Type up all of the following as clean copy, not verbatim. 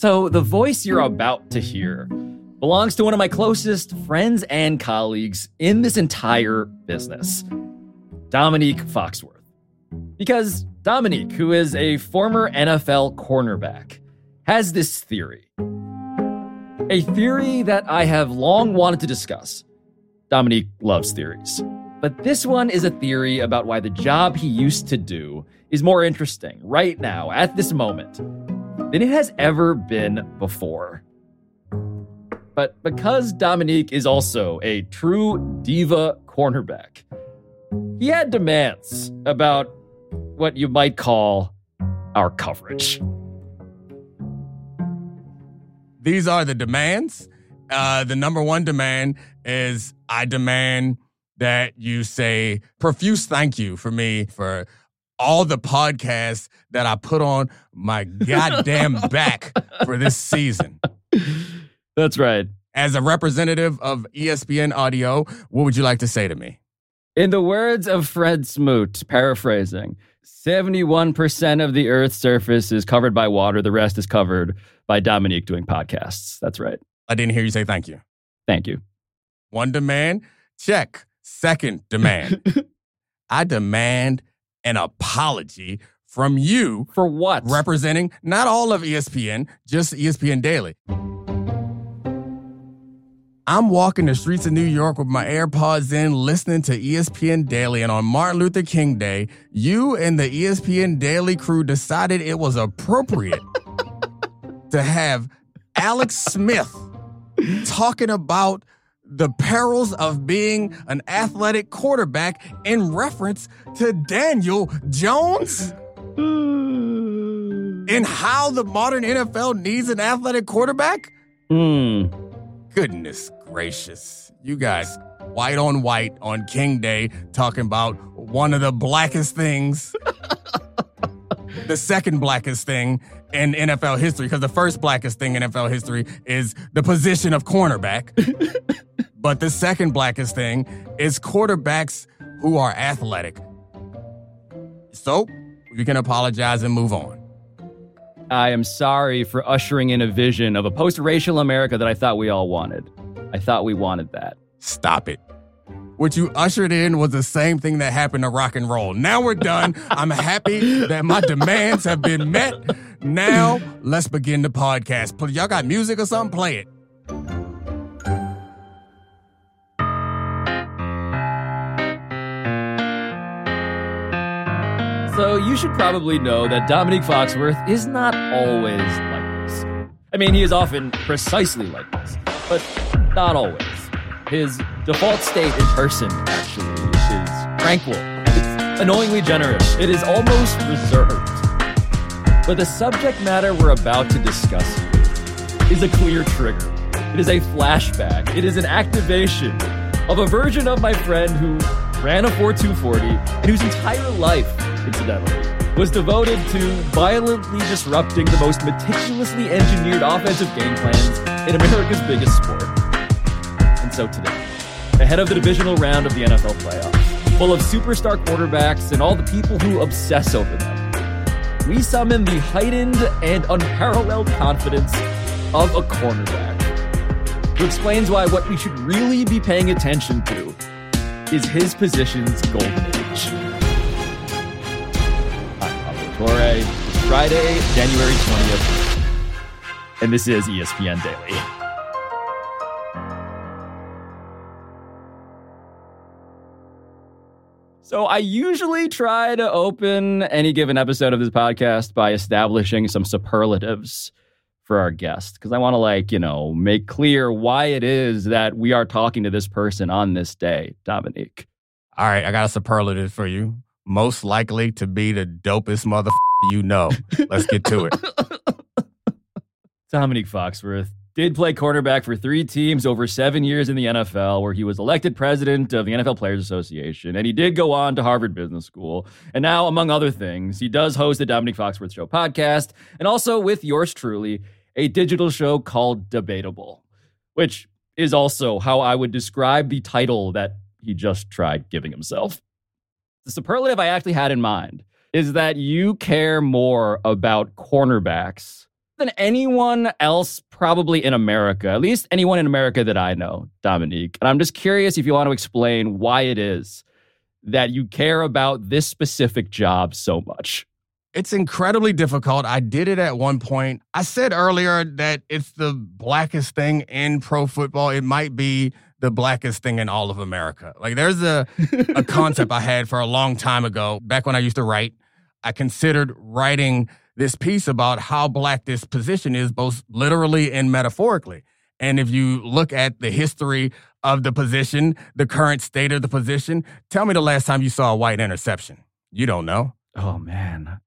So the voice you're about to hear belongs to one of my closest friends and colleagues in this entire business, Dominique Foxworth. Because Dominique, who is a former NFL cornerback, has this theory. A theory that I have long wanted to discuss. Dominique loves theories. But this one is a theory about why the job he used to do is more interesting right now, at this moment, than it has ever been before. But because Dominique is also a true diva cornerback, he had demands about what you might call our coverage. These are the demands. The number one demand is I demand that you say profuse thank you for me for all the podcasts that I put on my goddamn back for this season. That's right. As a representative of ESPN Audio, what would you like to say to me? In the words of Fred Smoot, paraphrasing, 71% of the Earth's surface is covered by water. The rest is covered by Dominique doing podcasts. That's right. I didn't hear you say thank you. Thank you. One demand, check. Second demand. I demand an apology from you. For what? Representing not all of ESPN, just ESPN Daily. I'm walking the streets of New York with my AirPods in, listening to ESPN Daily, and on Martin Luther King Day, you and the ESPN Daily crew decided it was appropriate to have Alex Smith talking about the perils of being an athletic quarterback in reference to Daniel Jones and how the modern NFL needs an athletic quarterback? Goodness gracious. You guys, white on King Day, talking about one of the blackest things, the second blackest thing in NFL history, because the first blackest thing in NFL history is the position of cornerback. But the second blackest thing is quarterbacks who are athletic. So you can apologize and move on. I am sorry for ushering in a vision of a post-racial America that I thought we all wanted. I thought we wanted that. Stop it. What you ushered in was the same thing that happened to rock and roll. Now we're done. I'm happy that my demands have been met. Now, let's begin the podcast. Y'all got music or something? Play it. So you should probably know that Dominique Foxworth is not always like this. I mean, he is often precisely like this, but not always. His default state in person, actually, is tranquil. It's annoyingly generous. It is almost reserved. But the subject matter we're about to discuss here is a clear trigger. It is a flashback. It is an activation of a version of my friend who ran a 4.240 and whose entire life, incidentally, was devoted to violently disrupting the most meticulously engineered offensive game plans in America's biggest sport. And so today, ahead of the divisional round of the NFL Playoffs, full of superstar quarterbacks and all the people who obsess over them, we summon the heightened and unparalleled confidence of a cornerback who explains why what we should really be paying attention to is his position's golden age. It's Friday, January 20th, and this is ESPN Daily. So I usually try to open any given episode of this podcast by establishing some superlatives for our guest, because I want to, make clear why it is that we are talking to this person on this day, Dominique. All right, I got a superlative for you. Most likely to be the dopest motherfucker you know. Let's get to it. Dominique Foxworth did play quarterback for 3 teams over 7 years in the NFL, where he was elected president of the NFL Players Association, and he did go on to Harvard Business School. And now, among other things, he does host the Dominique Foxworth Show podcast, and also, with yours truly, a digital show called Debatable, which is also how I would describe the title that he just tried giving himself. The superlative I actually had in mind is that you care more about cornerbacks than anyone else probably in America, at least anyone in America that I know, Dominique. And I'm just curious if you want to explain why it is that you care about this specific job so much. It's incredibly difficult. I did it at one point. I said earlier that it's the blackest thing in pro football. It might be the blackest thing in all of America. Like, there's a concept I had for a long time ago, back when I used to write. I considered writing this piece about how black this position is, both literally and metaphorically. And if you look at the history of the position, the current state of the position, tell me the last time you saw a white interception. You don't know. Oh, man.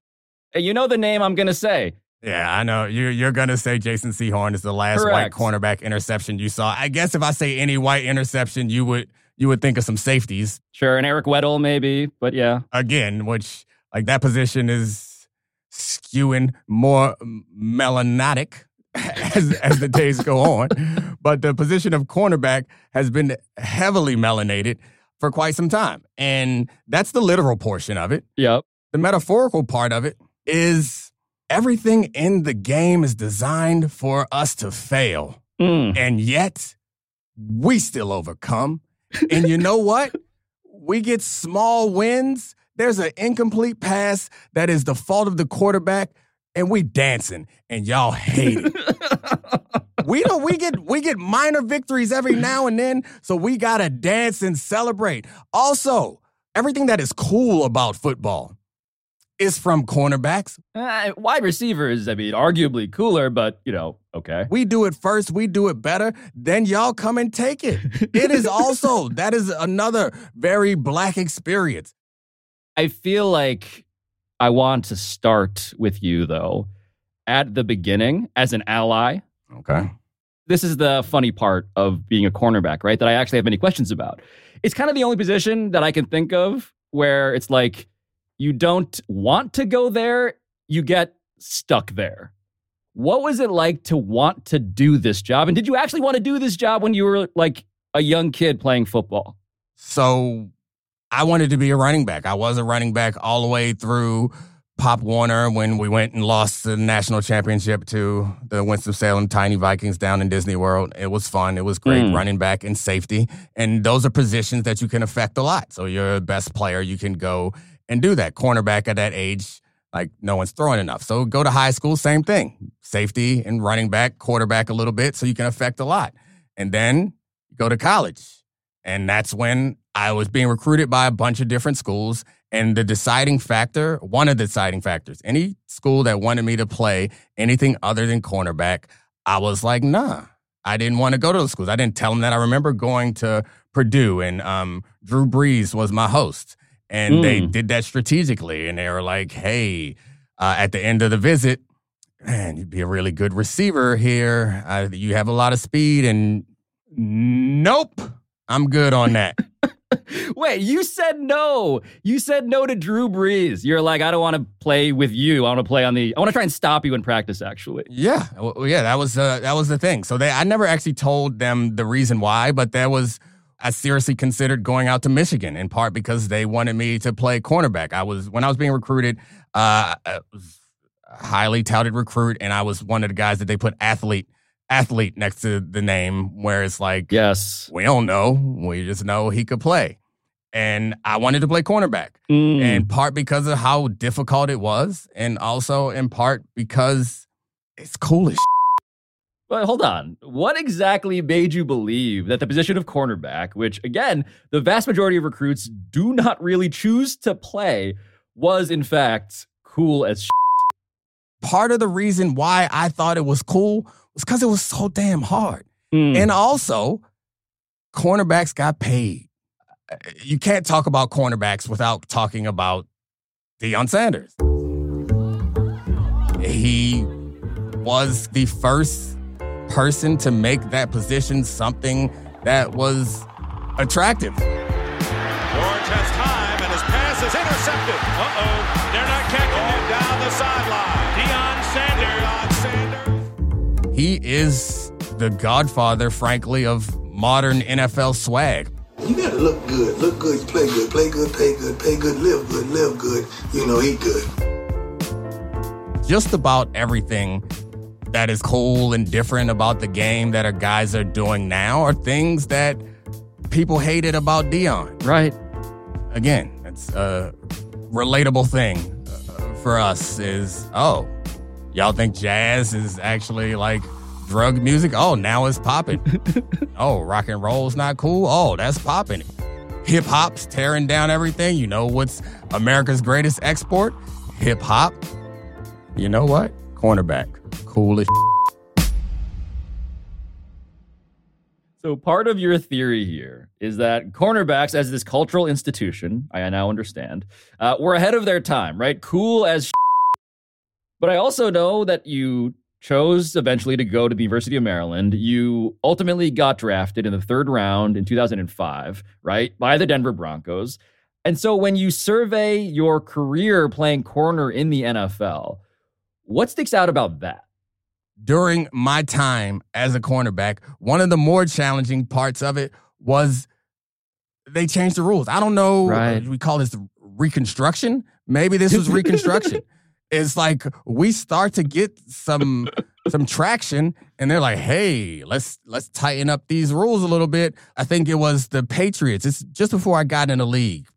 You know the name I'm going to say. Yeah, I know. You're going to say Jason Sehorn is the last Correct. White cornerback interception you saw. I guess if I say any white interception, you would think of some safeties. Sure, and Eric Weddle maybe, but yeah. Again, which, like, that position is skewing more melanotic as the days go on. But the position of cornerback has been heavily melanated for quite some time. And that's the literal portion of it. Yep. The metaphorical part of it is everything in the game is designed for us to fail. And yet, we still overcome. And you know what? We get small wins. There's an incomplete pass that is the fault of the quarterback, and we dancing, and y'all hate it. We get minor victories every now and then, so we got to dance and celebrate. Also, everything that is cool about football is from cornerbacks. Wide receivers, I mean, arguably cooler, but, you know, okay. We do it first. We do it better. Then y'all come and take it. It is also, that is another very black experience. I feel like I want to start with you, though, at the beginning as an ally. Okay. This is the funny part of being a cornerback, right, that I actually have many questions about. It's kind of the only position that I can think of where it's like, you don't want to go there, you get stuck there. What was it like to want to do this job? And did you actually want to do this job when you were like a young kid playing football? So I wanted to be a running back. I was a running back all the way through Pop Warner when we went and lost the national championship to the Winston-Salem Tiny Vikings down in Disney World. It was fun. It was great. Running back and safety. And those are positions that you can affect a lot. So you're the best player. You can go and do that. Cornerback at that age, like, no one's throwing enough. So go to high school, same thing. Safety and running back, quarterback a little bit, so you can affect a lot. And then go to college. And that's when I was being recruited by a bunch of different schools. And the deciding factor, one of the deciding factors, any school that wanted me to play anything other than cornerback, I was like, nah. I didn't want to go to those schools. I didn't tell them that. I remember going to Purdue, and Drew Brees was my host. And they did that strategically. And they were like, hey, at the end of the visit, man, you'd be a really good receiver here. You have a lot of speed. And nope, I'm good on that. Wait, you said no. You said no to Drew Brees. You're like, I don't want to play with you. I want to try and stop you in practice, actually. Yeah. Well, yeah, that was the thing. So I never actually told them the reason why, but that was... I seriously considered going out to Michigan, in part because they wanted me to play cornerback. When I was being recruited, I was a highly touted recruit, and I was one of the guys that they put athlete next to the name, where it's like, yes, we don't know. We just know he could play. And I wanted to play cornerback, in part because of how difficult it was, and also in part because it's cool as shit. But hold on. What exactly made you believe that the position of cornerback, which, again, the vast majority of recruits do not really choose to play, was, in fact, cool as shit? Part of the reason why I thought it was cool was because it was so damn hard. And also, cornerbacks got paid. You can't talk about cornerbacks without talking about Deion Sanders. He was the first person to make that position something that was attractive. Lawrence has time, and his pass is intercepted. They're not catching him down the sideline. Deion Sanders. He is the godfather, frankly, of modern NFL swag. You gotta look good, play good, play good, pay good, pay good, live good, live good, you know, eat good. Just about everything that is cool and different about the game that our guys are doing now are things that people hated about Deion. Right. Again, it's a relatable thing for us is, oh, y'all think jazz is actually like drug music? Oh, now it's popping. Oh, rock and roll's not cool? Oh, that's popping. Hip hop's tearing down everything. You know what's America's greatest export? Hip hop. You know what? Cornerback. Cool as shit. So part of your theory here is that cornerbacks, as this cultural institution, I now understand, were ahead of their time, right? Cool as shit. But I also know that you chose eventually to go to the University of Maryland. You ultimately got drafted in the third round in 2005, right, by the Denver Broncos. And so when you survey your career playing corner in the NFL, what sticks out about that? During my time as a cornerback, one of the more challenging parts of it was they changed the rules. I don't know. Right. We call this reconstruction. Maybe this was reconstruction. It's like we start to get some traction, and they're like, hey, let's tighten up these rules a little bit. I think it was the Patriots. It's just before I got in the league.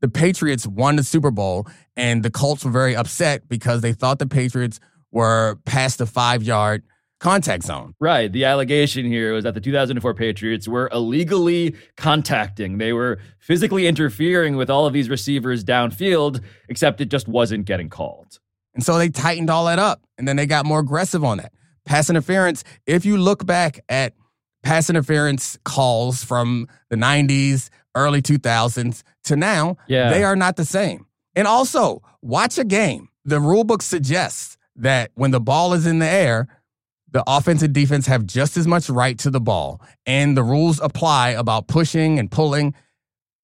The Patriots won the Super Bowl, and the Colts were very upset because they thought the Patriots were past the 5-yard contact zone. Right. The allegation here was that the 2004 Patriots were illegally contacting. They were physically interfering with all of these receivers downfield, except it just wasn't getting called. And so they tightened all that up, and then they got more aggressive on that. Pass interference, if you look back at pass interference calls from the 90s, early 2000s to now, They are not the same. And also, watch a game. The rulebook suggests that when the ball is in the air, the offense and defense have just as much right to the ball. And the rules apply about pushing and pulling.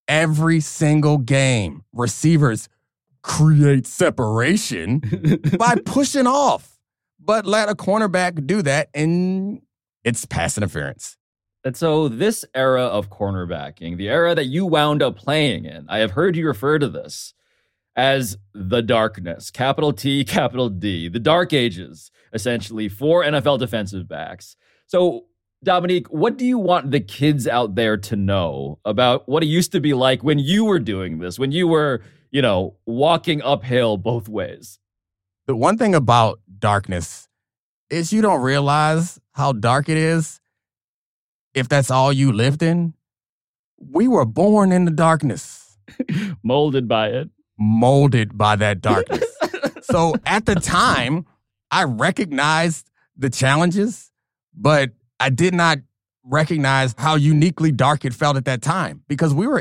Every single game, receivers create separation by pushing off. But let a cornerback do that, and it's pass interference. And so this era of cornerbacking, the era that you wound up playing in, I have heard you refer to this as the darkness, capital T, capital D, the dark ages, essentially, for NFL defensive backs. So, Dominique, what do you want the kids out there to know about what it used to be like when you were doing this, when you were, walking uphill both ways? The one thing about darkness is you don't realize how dark it is. If that's all you lived in, we were born in the darkness. Molded by it. Molded by that darkness. So at the time, I recognized the challenges, but I did not recognize how uniquely dark it felt at that time because we were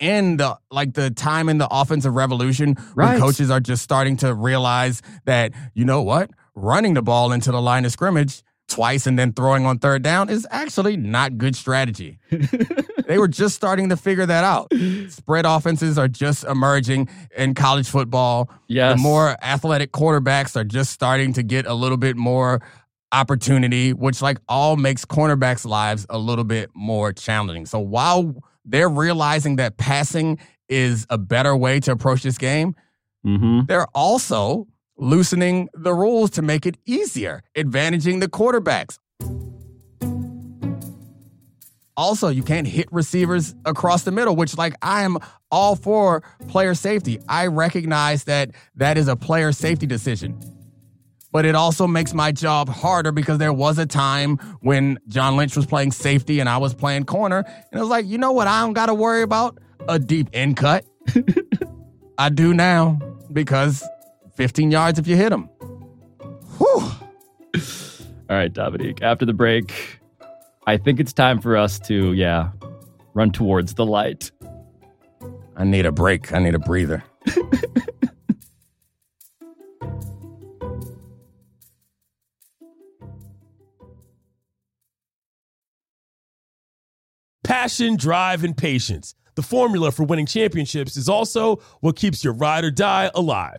in the time in the offensive revolution right. When coaches are just starting to realize that, you know what, running the ball into the line of scrimmage twice and then throwing on third down is actually not good strategy. They were just starting to figure that out. Spread offenses are just emerging in college football. Yes. The more athletic quarterbacks are just starting to get a little bit more opportunity, which all makes cornerbacks' lives a little bit more challenging. So while they're realizing that passing is a better way to approach this game, They're also loosening the rules to make it easier, advantaging the quarterbacks. Also, you can't hit receivers across the middle, which I am all for player safety. I recognize that that is a player safety decision. But it also makes my job harder because there was a time when John Lynch was playing safety and I was playing corner. And it was like, you know what? I don't got to worry about a deep end cut. I do now because 15 yards if you hit him. Whew. All right, Dominique, after the break, I think it's time for us to, run towards the light. I need a break. I need a breather. Passion, drive, and patience. The formula for winning championships is also what keeps your ride or die alive.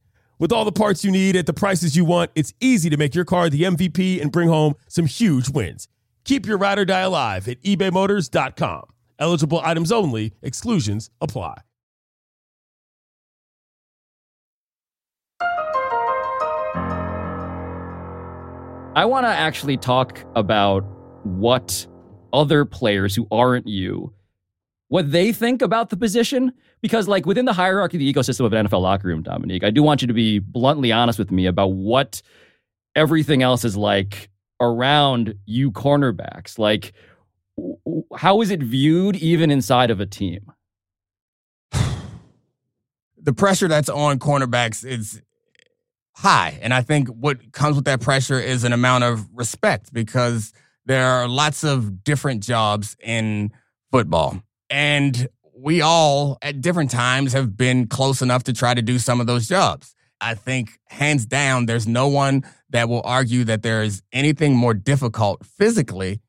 With all the parts you need at the prices you want, it's easy to make your car the MVP and bring home some huge wins. Keep your ride or die alive at ebaymotors.com. Eligible items only. Exclusions apply. I want to actually talk about what other players who aren't you, what they think about the position. Because like within the hierarchy of the ecosystem of an NFL locker room, Dominique, I do want you to be bluntly honest with me about what everything else is like around you cornerbacks. Like, how is it viewed even inside of a team? The pressure that's on cornerbacks is high. And I think what comes with that pressure is an amount of respect, because there are lots of different jobs in football. And we all at different times have been close enough to try to do some of those jobs. I think hands down, there's no one that will argue that there is anything more difficult physically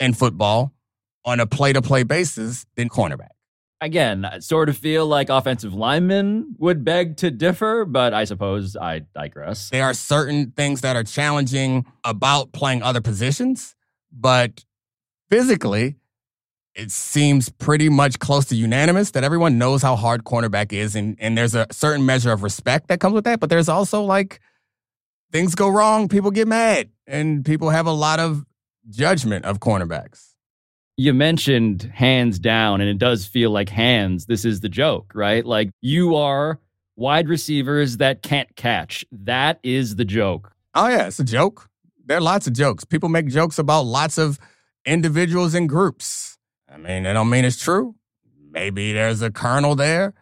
in football on a play-to-play basis than cornerback. Again, I sort of feel like offensive linemen would beg to differ, but I suppose I digress. There are certain things that are challenging about playing other positions, but physically, it seems pretty much close to unanimous that everyone knows how hard cornerback is, and there's a certain measure of respect that comes with that, but there's also, like, things go wrong, people get mad, and people have a lot of judgment of cornerbacks. You mentioned hands down, and it does feel like hands. This is the joke, right? Like, you are wide receivers that can't catch. That is the joke. Oh, yeah, it's a joke. There are lots of jokes. People make jokes about lots of individuals and groups. I mean, that don't mean it's true. Maybe there's a kernel there.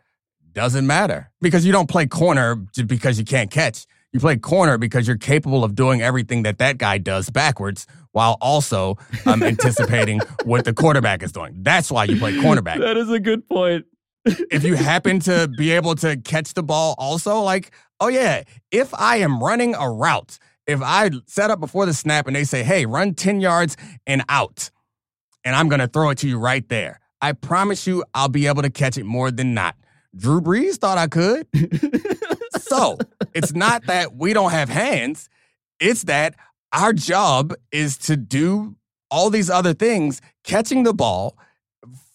Doesn't matter. Because you don't play corner just because you can't catch. You play corner because you're capable of doing everything that guy does backwards while also anticipating what the quarterback is doing. That's why you play cornerback. That is a good point. If you happen to be able to catch the ball also, like, oh, yeah, if I am running a route, if I set up before the snap and they say, hey, run 10 yards and out, and I'm going to throw it to you right there, I promise you I'll be able to catch it more than not. Drew Brees thought I could. So it's not that we don't have hands. It's that our job is to do all these other things. Catching the ball,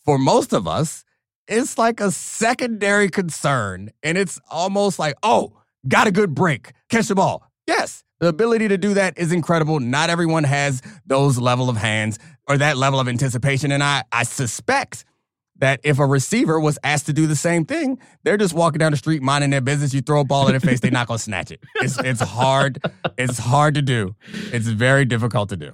for most of us, is like a secondary concern. And it's almost like, oh, got a good break. Catch the ball. Yes, the ability to do that is incredible. Not everyone has those level of hands or that level of anticipation. And I suspect that if a receiver was asked to do the same thing, they're just walking down the street minding their business. You throw a ball in their face, they're not going to snatch it. It's hard. It's hard to do. It's very difficult to do.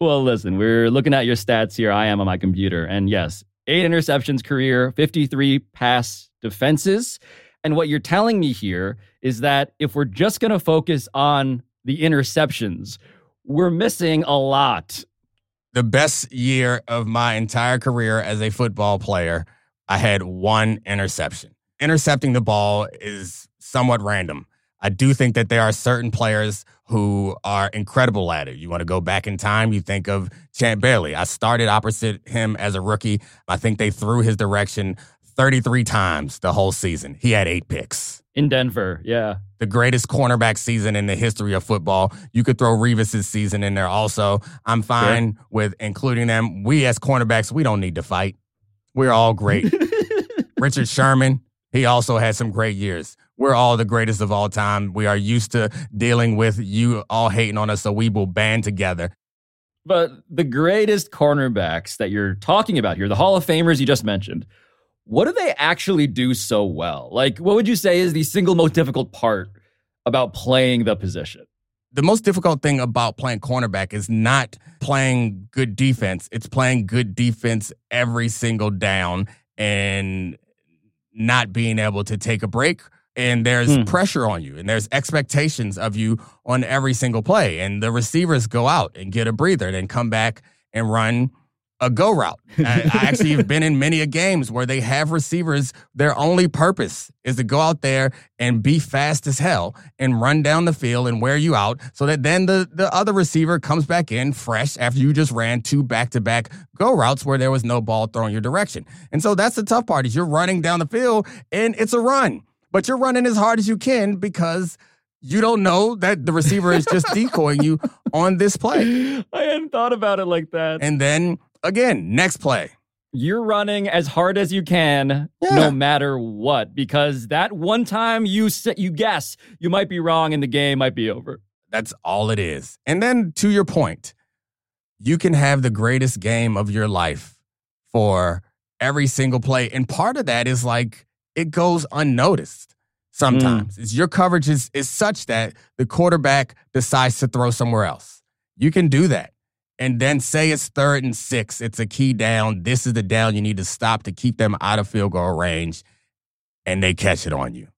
Well, listen, we're looking at your stats here. I am on my computer. And yes, 8 interceptions career, 53 pass defenses. And what you're telling me here is that if we're just going to focus on the interceptions, we're missing a lot. The best year of my entire career as a football player, I had 1 interception. Intercepting the ball is somewhat random. I do think that there are certain players who are incredible at it. You want to go back in time, you think of Champ Bailey. I started opposite him as a rookie. I think they threw his direction 33 times the whole season. He had 8 picks. In Denver, yeah. The greatest cornerback season in the history of football. You could throw Revis' season in there also. I'm fine with including them. We as cornerbacks, we don't need to fight. We're all great. Richard Sherman, he also had some great years. We're all the greatest of all time. We are used to dealing with you all hating on us, so we will band together. But the greatest cornerbacks that you're talking about here, the Hall of Famers you just mentioned, what do they actually do so well? Like, what would you say is the single most difficult part about playing the position? The most difficult thing about playing cornerback is not playing good defense. It's playing good defense every single down and not being able to take a break. And there's pressure on you, and there's expectations of you on every single play. And the receivers go out and get a breather and then come back and run a go route. I actually have been in many games where they have receivers. Their only purpose is to go out there and be fast as hell and run down the field and wear you out so that then the other receiver comes back in fresh after you just ran two back-to-back go routes where there was no ball thrown your direction. And so that's the tough part is you're running down the field and it's a run, but you're running as hard as you can because you don't know that the receiver is just decoying you on this play. I hadn't thought about it like that. And then, again, next play. You're running as hard as you can, no matter what, because that one time you guess you might be wrong and the game might be over. That's all it is. And then, to your point, you can have the greatest game of your life for every single play. And part of that is like it goes unnoticed. Sometimes it's your coverage is such that the quarterback decides to throw somewhere else. You can do that. And then say it's 3rd and 6. It's a key down. This is the down you need to stop to keep them out of field goal range. And they catch it on you.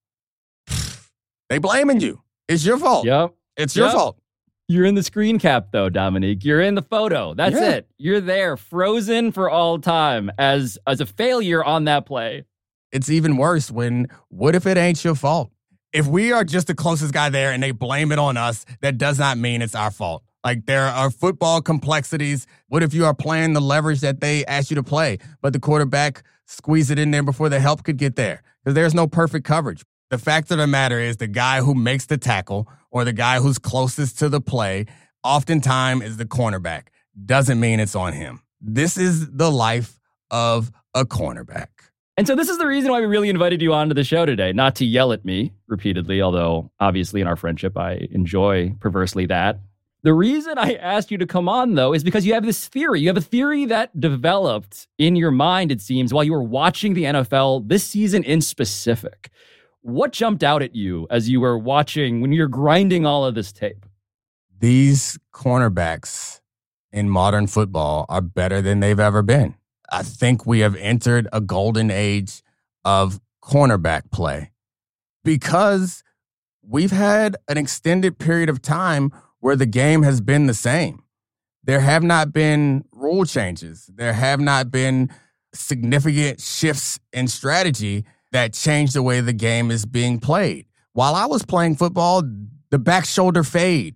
They blaming you. It's your fault. Yep. It's your fault. You're in the screen cap, though, Dominique. You're in the photo. That's it. You're there frozen for all time as a failure on that play. It's even worse when, what if it ain't your fault? If we are just the closest guy there and they blame it on us, that does not mean it's our fault. Like, there are football complexities. What if you are playing the leverage that they asked you to play, but the quarterback squeezed it in there before the help could get there? Because there's no perfect coverage. The fact of the matter is the guy who makes the tackle or the guy who's closest to the play oftentimes is the cornerback. Doesn't mean it's on him. This is the life of a cornerback. And so this is the reason why we really invited you onto the show today, not to yell at me repeatedly, although obviously in our friendship, I enjoy perversely that. The reason I asked you to come on, though, is because you have this theory. You have a theory that developed in your mind, it seems, while you were watching the NFL this season in specific. What jumped out at you as you were watching, when you're grinding all of this tape? These cornerbacks in modern football are better than they've ever been. I think we have entered a golden age of cornerback play because we've had an extended period of time where the game has been the same. There have not been rule changes. There have not been significant shifts in strategy that change the way the game is being played. While I was playing football, the back shoulder fade,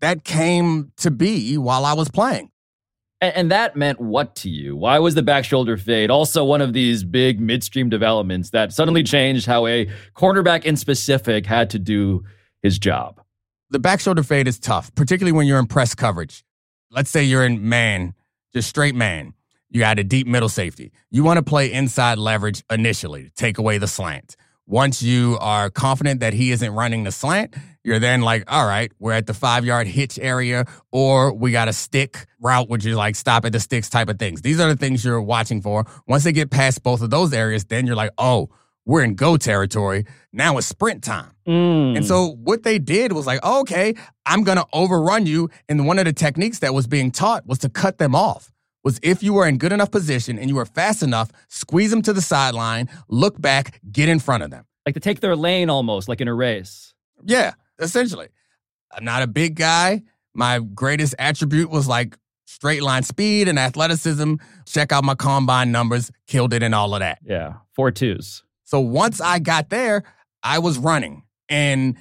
that came to be while I was playing. And that meant what to you? Why was the back shoulder fade also one of these big midstream developments that suddenly changed how a cornerback in specific had to do his job? The back shoulder fade is tough, particularly when you're in press coverage. Let's say you're in man, just straight man. You got a deep middle safety. You want to play inside leverage initially to take away the slant. Once you are confident that he isn't running the slant, you're then like, all right, we're at the 5-yard hitch area, or we got a stick route, which is like stop at the sticks type of things. These are the things you're watching for. Once they get past both of those areas, then you're like, oh, we're in go territory. Now it's sprint time. And so what they did was like, oh, okay, I'm going to overrun you. And one of the techniques that was being taught was to cut them off. Was if you were in good enough position and you were fast enough, squeeze them to the sideline, look back, get in front of them. Like to take their lane almost, like in a race. Yeah, essentially. I'm not a big guy. My greatest attribute was like straight line speed and athleticism. Check out my combine numbers, killed it and all of that. Yeah, 4.2s. So once I got there, I was running. And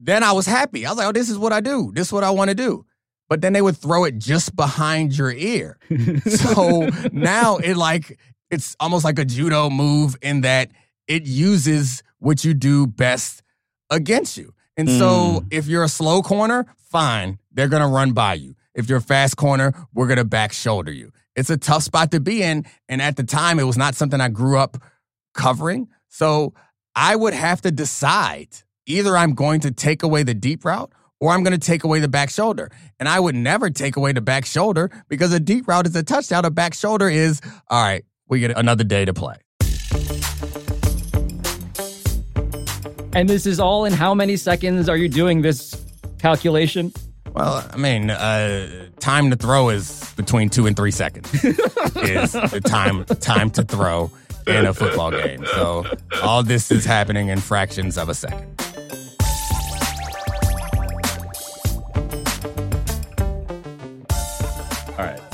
then I was happy. I was like, oh, this is what I do. This is what I want to do. But then they would throw it just behind your ear. So now it's almost like a judo move in that it uses what you do best against you. And so if you're a slow corner, fine. They're going to run by you. If you're a fast corner, we're going to back shoulder you. It's a tough spot to be in. And at the time, it was not something I grew up covering. So I would have to decide either I'm going to take away the deep route or I'm going to take away the back shoulder. And I would never take away the back shoulder because a deep route is a touchdown. A back shoulder is, all right, we get another day to play. And this is all in how many seconds are you doing this calculation? Well, I mean, time to throw is between 2 and 3 seconds is the time to throw in a football game. So all this is happening in fractions of a second.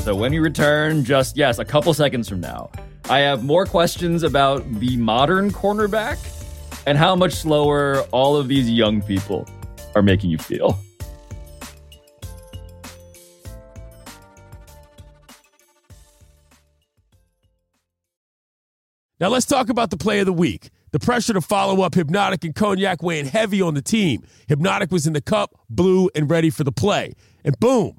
So when we return, just, yes, a couple seconds from now, I have more questions about the modern cornerback and how much slower all of these young people are making you feel. Now let's talk about the play of the week. The pressure to follow up Hypnotic and Cognac weighing heavy on the team. Hypnotic was in the cup, blue, and ready for the play. And boom,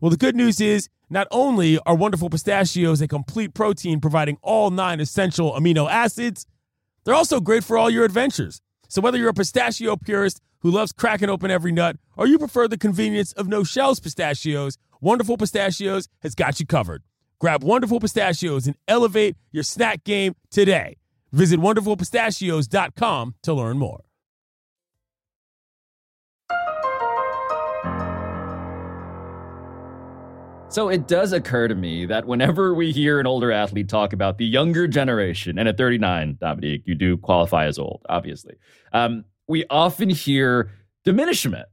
Well, the good news is not only are Wonderful Pistachios a complete protein providing all 9 essential amino acids, they're also great for all your adventures. So whether you're a pistachio purist who loves cracking open every nut or you prefer the convenience of no-shells pistachios, Wonderful Pistachios has got you covered. Grab Wonderful Pistachios and elevate your snack game today. Visit wonderfulpistachios.com to learn more. So it does occur to me that whenever we hear an older athlete talk about the younger generation, and at 39, Dominique, you do qualify as old, obviously, we often hear diminishment,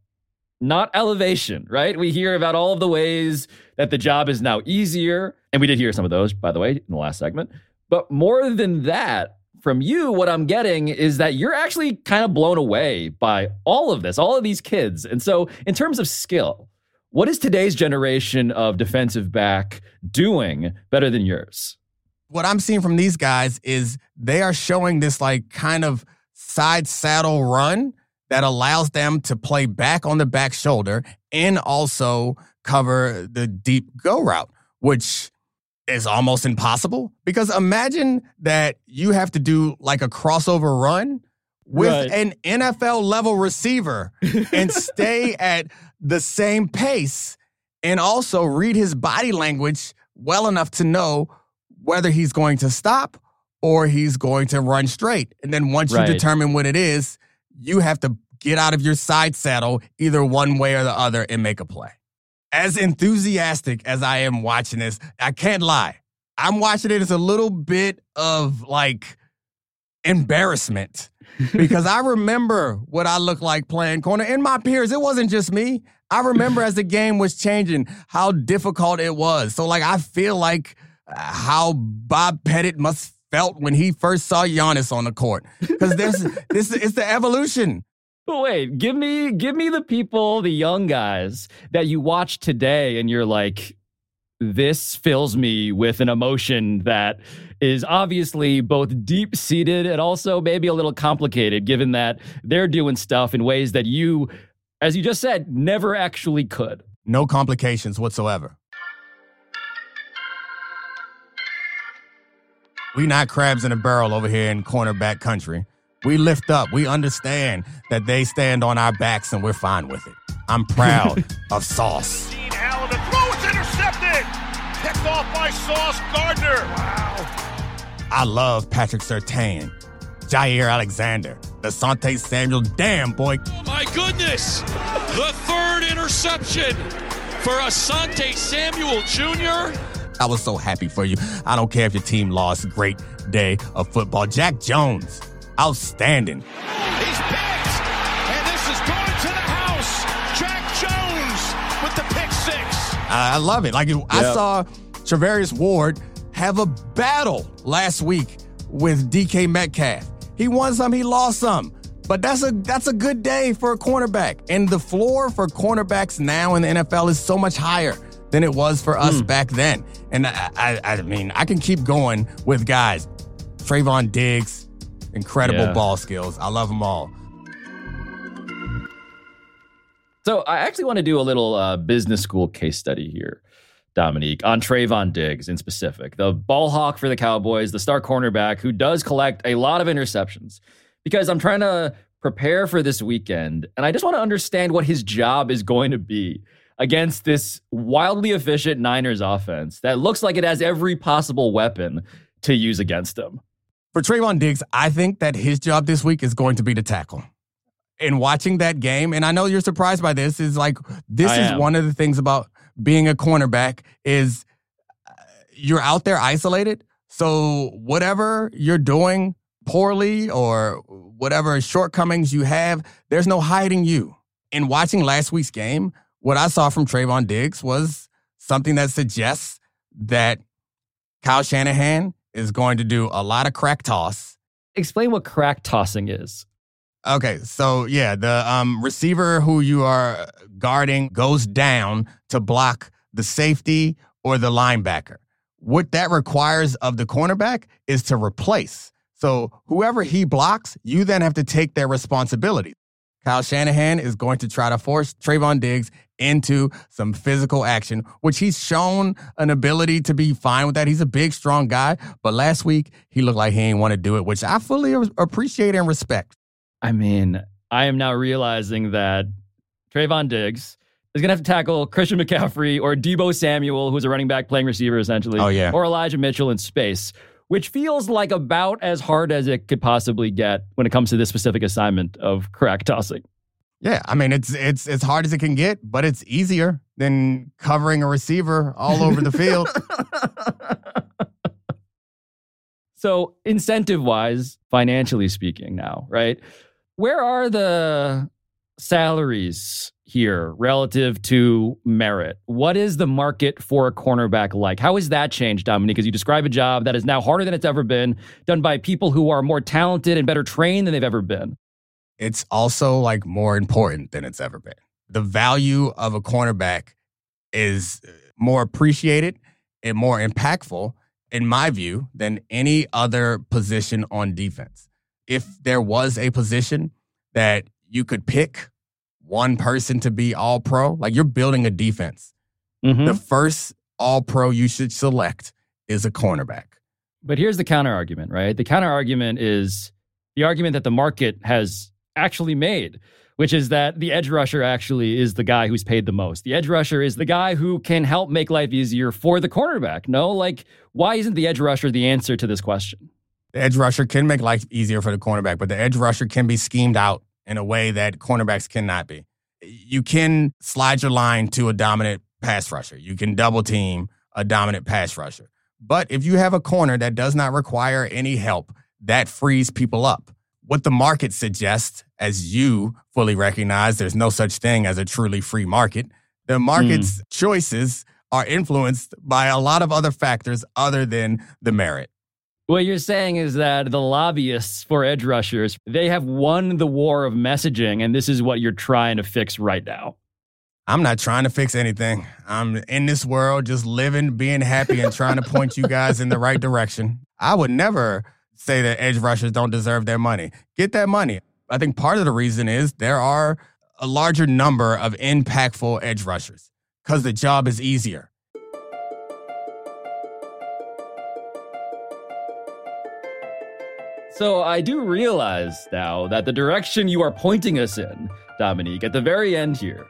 not elevation, right? We hear about all of the ways that the job is now easier, and we did hear some of those, by the way, in the last segment. But more than that, from you, what I'm getting is that you're actually kind of blown away by all of this, all of these kids. And so in terms of skill, what is today's generation of defensive back doing better than yours? What I'm seeing from these guys is they are showing this like kind of side saddle run that allows them to play back on the back shoulder and also cover the deep go route, which is almost impossible because imagine that you have to do like a crossover run with an NFL level receiver and stay at the same pace and also read his body language well enough to know whether he's going to stop or he's going to run straight. And then once you determine what it is, you have to get out of your side saddle either one way or the other and make a play. As enthusiastic as I am watching this, I can't lie. I'm watching it as a little bit of like embarrassment because I remember what I looked like playing corner and my peers. It wasn't just me. I remember as the game was changing how difficult it was. So like I feel like how Bob Pettit must felt when he first saw Giannis on the court because there's it's the evolution. But wait, give me the people, the young guys that you watch today and you're like, this fills me with an emotion that is obviously both deep-seated and also maybe a little complicated given that they're doing stuff in ways that you, as you just said, never actually could. No complications whatsoever. We not crabs in a barrel over here in cornerback country. We lift up. We understand that they stand on our backs, and we're fine with it. I'm proud of Sauce. Dean Allen, the throw is intercepted. Picked off by Sauce Gardner. Wow. I love Patrick Sertan, Jair Alexander, Asante Samuel. Damn, boy. Oh, my goodness. The third interception for Asante Samuel Jr. I was so happy for you. I don't care if your team lost. Great day of football. Jack Jones. Outstanding. He's picked, and this is going to the house. Jack Jones with the pick six. I love it. Like I saw Traverius Ward have a battle last week with DK Metcalf. He won some, he lost some, but that's a good day for a cornerback. And the floor for cornerbacks now in the NFL is so much higher than it was for us back then. And I mean, I can keep going with guys. Trayvon Diggs, incredible ball skills. I love them all. So I actually want to do a little business school case study here, Dominique, on Trayvon Diggs in specific, the ball hawk for the Cowboys, the star cornerback who does collect a lot of interceptions, because I'm trying to prepare for this weekend. And I just want to understand what his job is going to be against this wildly efficient Niners offense that looks like it has every possible weapon to use against them. For Trayvon Diggs, I think that his job this week is going to be to tackle. And watching that game, and I know you're surprised by this, is like, this is one of the things about being a cornerback is you're out there isolated. So whatever you're doing poorly or whatever shortcomings you have, there's no hiding you. In watching last week's game, what I saw from Trayvon Diggs was something that suggests that Kyle Shanahan is going to do a lot of crack toss. Explain what crack tossing is. Okay, so the receiver who you are guarding goes down to block the safety or the linebacker. What that requires of the cornerback is to replace. So whoever he blocks, you then have to take their responsibility. Kyle Shanahan is going to try to force Trayvon Diggs into some physical action, which he's shown an ability to be fine with that. He's a big, strong guy, but last week he looked like he didn't want to do it, which I fully appreciate and respect. I mean, I am now realizing that Trayvon Diggs is going to have to tackle Christian McCaffrey or Debo Samuel, who's a running back playing receiver essentially, or Elijah Mitchell in space, which feels like about as hard as it could possibly get when it comes to this specific assignment of crack tossing. Yeah, I mean, it's as hard as it can get, but it's easier than covering a receiver all over the field. So incentive-wise, financially speaking now, right? Where are the salaries here relative to merit? What is the market for a cornerback like? How has that changed, Dominique? Because you describe a job that is now harder than it's ever been, done by people who are more talented and better trained than they've ever been. It's also like more important than it's ever been. The value of a cornerback is more appreciated and more impactful, in my view, than any other position on defense. If there was a position that you could pick one person to be all pro, like you're building a defense. Mm-hmm. The first all pro you should select is a cornerback. But here's the counter argument, right? The counter argument is the argument that the market has actually made, which is that the edge rusher actually is the guy who's paid the most. The edge rusher is the guy who can help make life easier for the cornerback. No, like, why isn't the edge rusher the answer to this question? The edge rusher can make life easier for the cornerback, but the edge rusher can be schemed out in a way that cornerbacks cannot be. You can slide your line to a dominant pass rusher. You can double team a dominant pass rusher. But if you have a corner that does not require any help, that frees people up. What the market suggests, as you fully recognize, there's no such thing as a truly free market. The market's choices are influenced by a lot of other factors other than the merit. What you're saying is that the lobbyists for edge rushers, they have won the war of messaging, and this is what you're trying to fix right now. I'm not trying to fix anything. I'm in this world just living, being happy, and trying to point you guys in the right direction. I would never say that edge rushers don't deserve their money. Get that money. I think part of the reason is there are a larger number of impactful edge rushers because the job is easier. So I do realize now that the direction you are pointing us in, Dominique, at the very end here,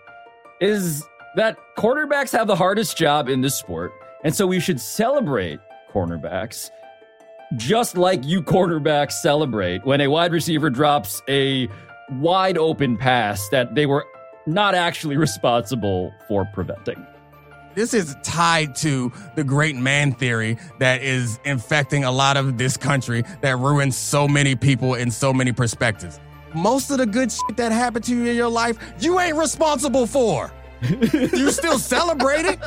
is that cornerbacks have the hardest job in this sport. And so we should celebrate cornerbacks just like you cornerbacks celebrate when a wide receiver drops a wide open pass that they were not actually responsible for preventing. This is tied to the great man theory that is infecting a lot of this country that ruins so many people in so many perspectives. Most of the good shit that happened to you in your life, you ain't responsible for. You still celebrate it?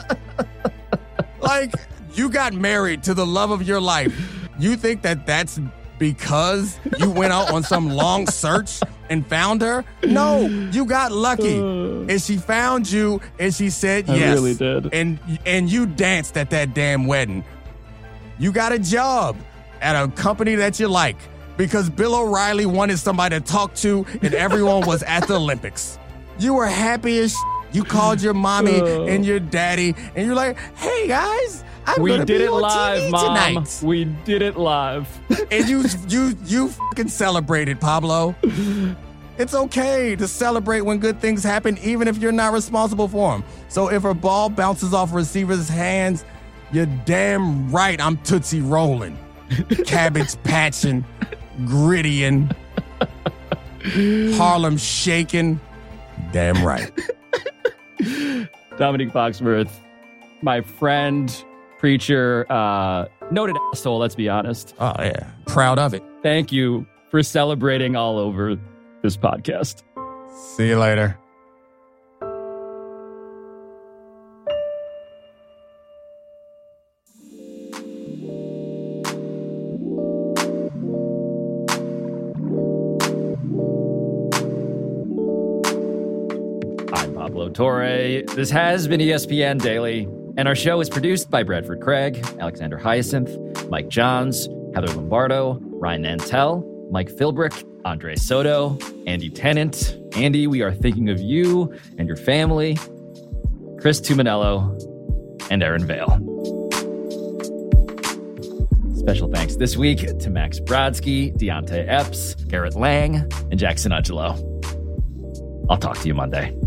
Like, you got married to the love of your life. You think that that's because you went out on some long search and found her? No, you got lucky. And she found you, and she said yes. I really did. And you danced at that damn wedding. You got a job at a company that you like because Bill O'Reilly wanted somebody to talk to, and everyone was at the Olympics. You were happy as shit. You called your mommy and your daddy, and you're like, "Hey, guys. We did it live, Mom. We did it live." And you fucking celebrated, Pablo. It's okay to celebrate when good things happen, even if you're not responsible for them. So if a ball bounces off a receiver's hands, you're damn right I'm Tootsie Rolling, cabbage patching, grittying, Harlem shaking. Damn right. Dominique Foxworth, my friend. Preacher, noted asshole, let's be honest. Oh, yeah. Proud of it. Thank you for celebrating all over this podcast. See you later. I'm Pablo Torre. This has been ESPN Daily. And our show is produced by Bradford Craig, Alexander Hyacinth, Mike Johns, Heather Lombardo, Ryan Nantel, Mike Philbrick, Andre Soto, Andy Tennant. Andy, we are thinking of you and your family, Chris Tuminello, and Aaron Vale. Special thanks this week to Max Brodsky, Deontay Epps, Garrett Lang, and Jackson Angelo. I'll talk to you Monday.